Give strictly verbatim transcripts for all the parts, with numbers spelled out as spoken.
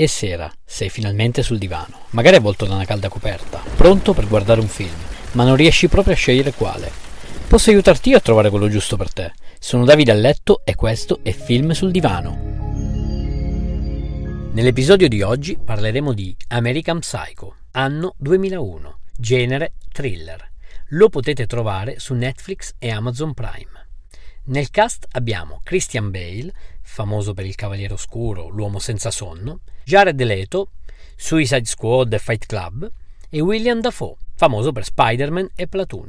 E sera, sei finalmente sul divano, magari avvolto da una calda coperta, pronto per guardare un film, ma non riesci proprio a scegliere quale. Posso aiutarti io a trovare quello giusto per te? Sono Davide a letto e questo è Film sul divano. Nell'episodio di oggi parleremo di American Psycho, anno duemilauno, genere thriller. Lo potete trovare su Netflix e Amazon Prime. Nel cast abbiamo Christian Bale, famoso per Il Cavaliere Oscuro, L'Uomo Senza Sonno, Jared Leto, Suicide Squad e Fight Club, e William Dafoe, famoso per Spider-Man e Platoon.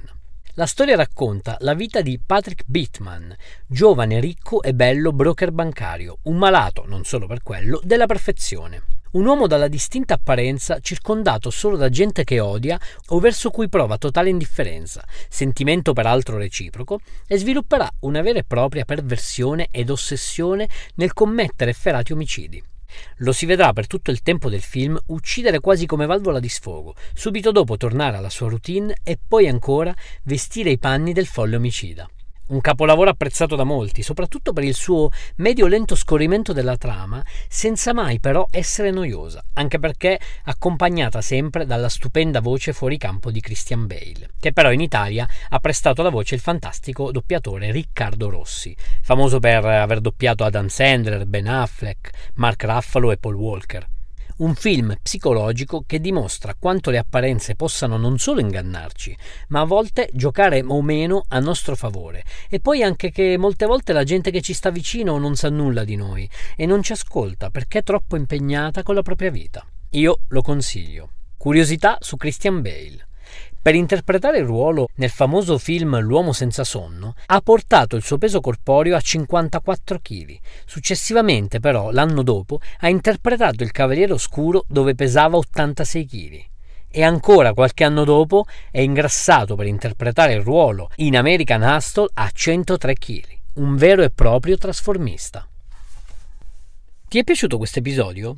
La storia racconta la vita di Patrick Bateman, giovane, ricco e bello broker bancario, un malato, non solo per quello, della perfezione. Un uomo dalla distinta apparenza, circondato solo da gente che odia o verso cui prova totale indifferenza, sentimento peraltro reciproco, e svilupperà una vera e propria perversione ed ossessione nel commettere efferati omicidi. Lo si vedrà per tutto il tempo del film uccidere quasi come valvola di sfogo, subito dopo tornare alla sua routine e poi ancora vestire i panni del folle omicida. Un capolavoro apprezzato da molti, soprattutto per il suo medio-lento scorrimento della trama, senza mai però essere noiosa, anche perché accompagnata sempre dalla stupenda voce fuori campo di Christian Bale, che però in Italia ha prestato la voce il fantastico doppiatore Riccardo Rossi, famoso per aver doppiato Adam Sandler, Ben Affleck, Mark Ruffalo e Paul Walker. Un film psicologico che dimostra quanto le apparenze possano non solo ingannarci, ma a volte giocare o meno a nostro favore, e poi anche che molte volte la gente che ci sta vicino non sa nulla di noi e non ci ascolta perché è troppo impegnata con la propria vita. Io lo consiglio. Curiosità su Christian Bale. Per interpretare il ruolo nel famoso film L'Uomo Senza Sonno ha portato il suo peso corporeo a cinquantaquattro chili. Successivamente però, l'anno dopo, ha interpretato Il Cavaliere Oscuro dove pesava ottantasei chili. E ancora qualche anno dopo è ingrassato per interpretare il ruolo in American Hustle a centotré chili. Un vero e proprio trasformista. Ti è piaciuto questo episodio?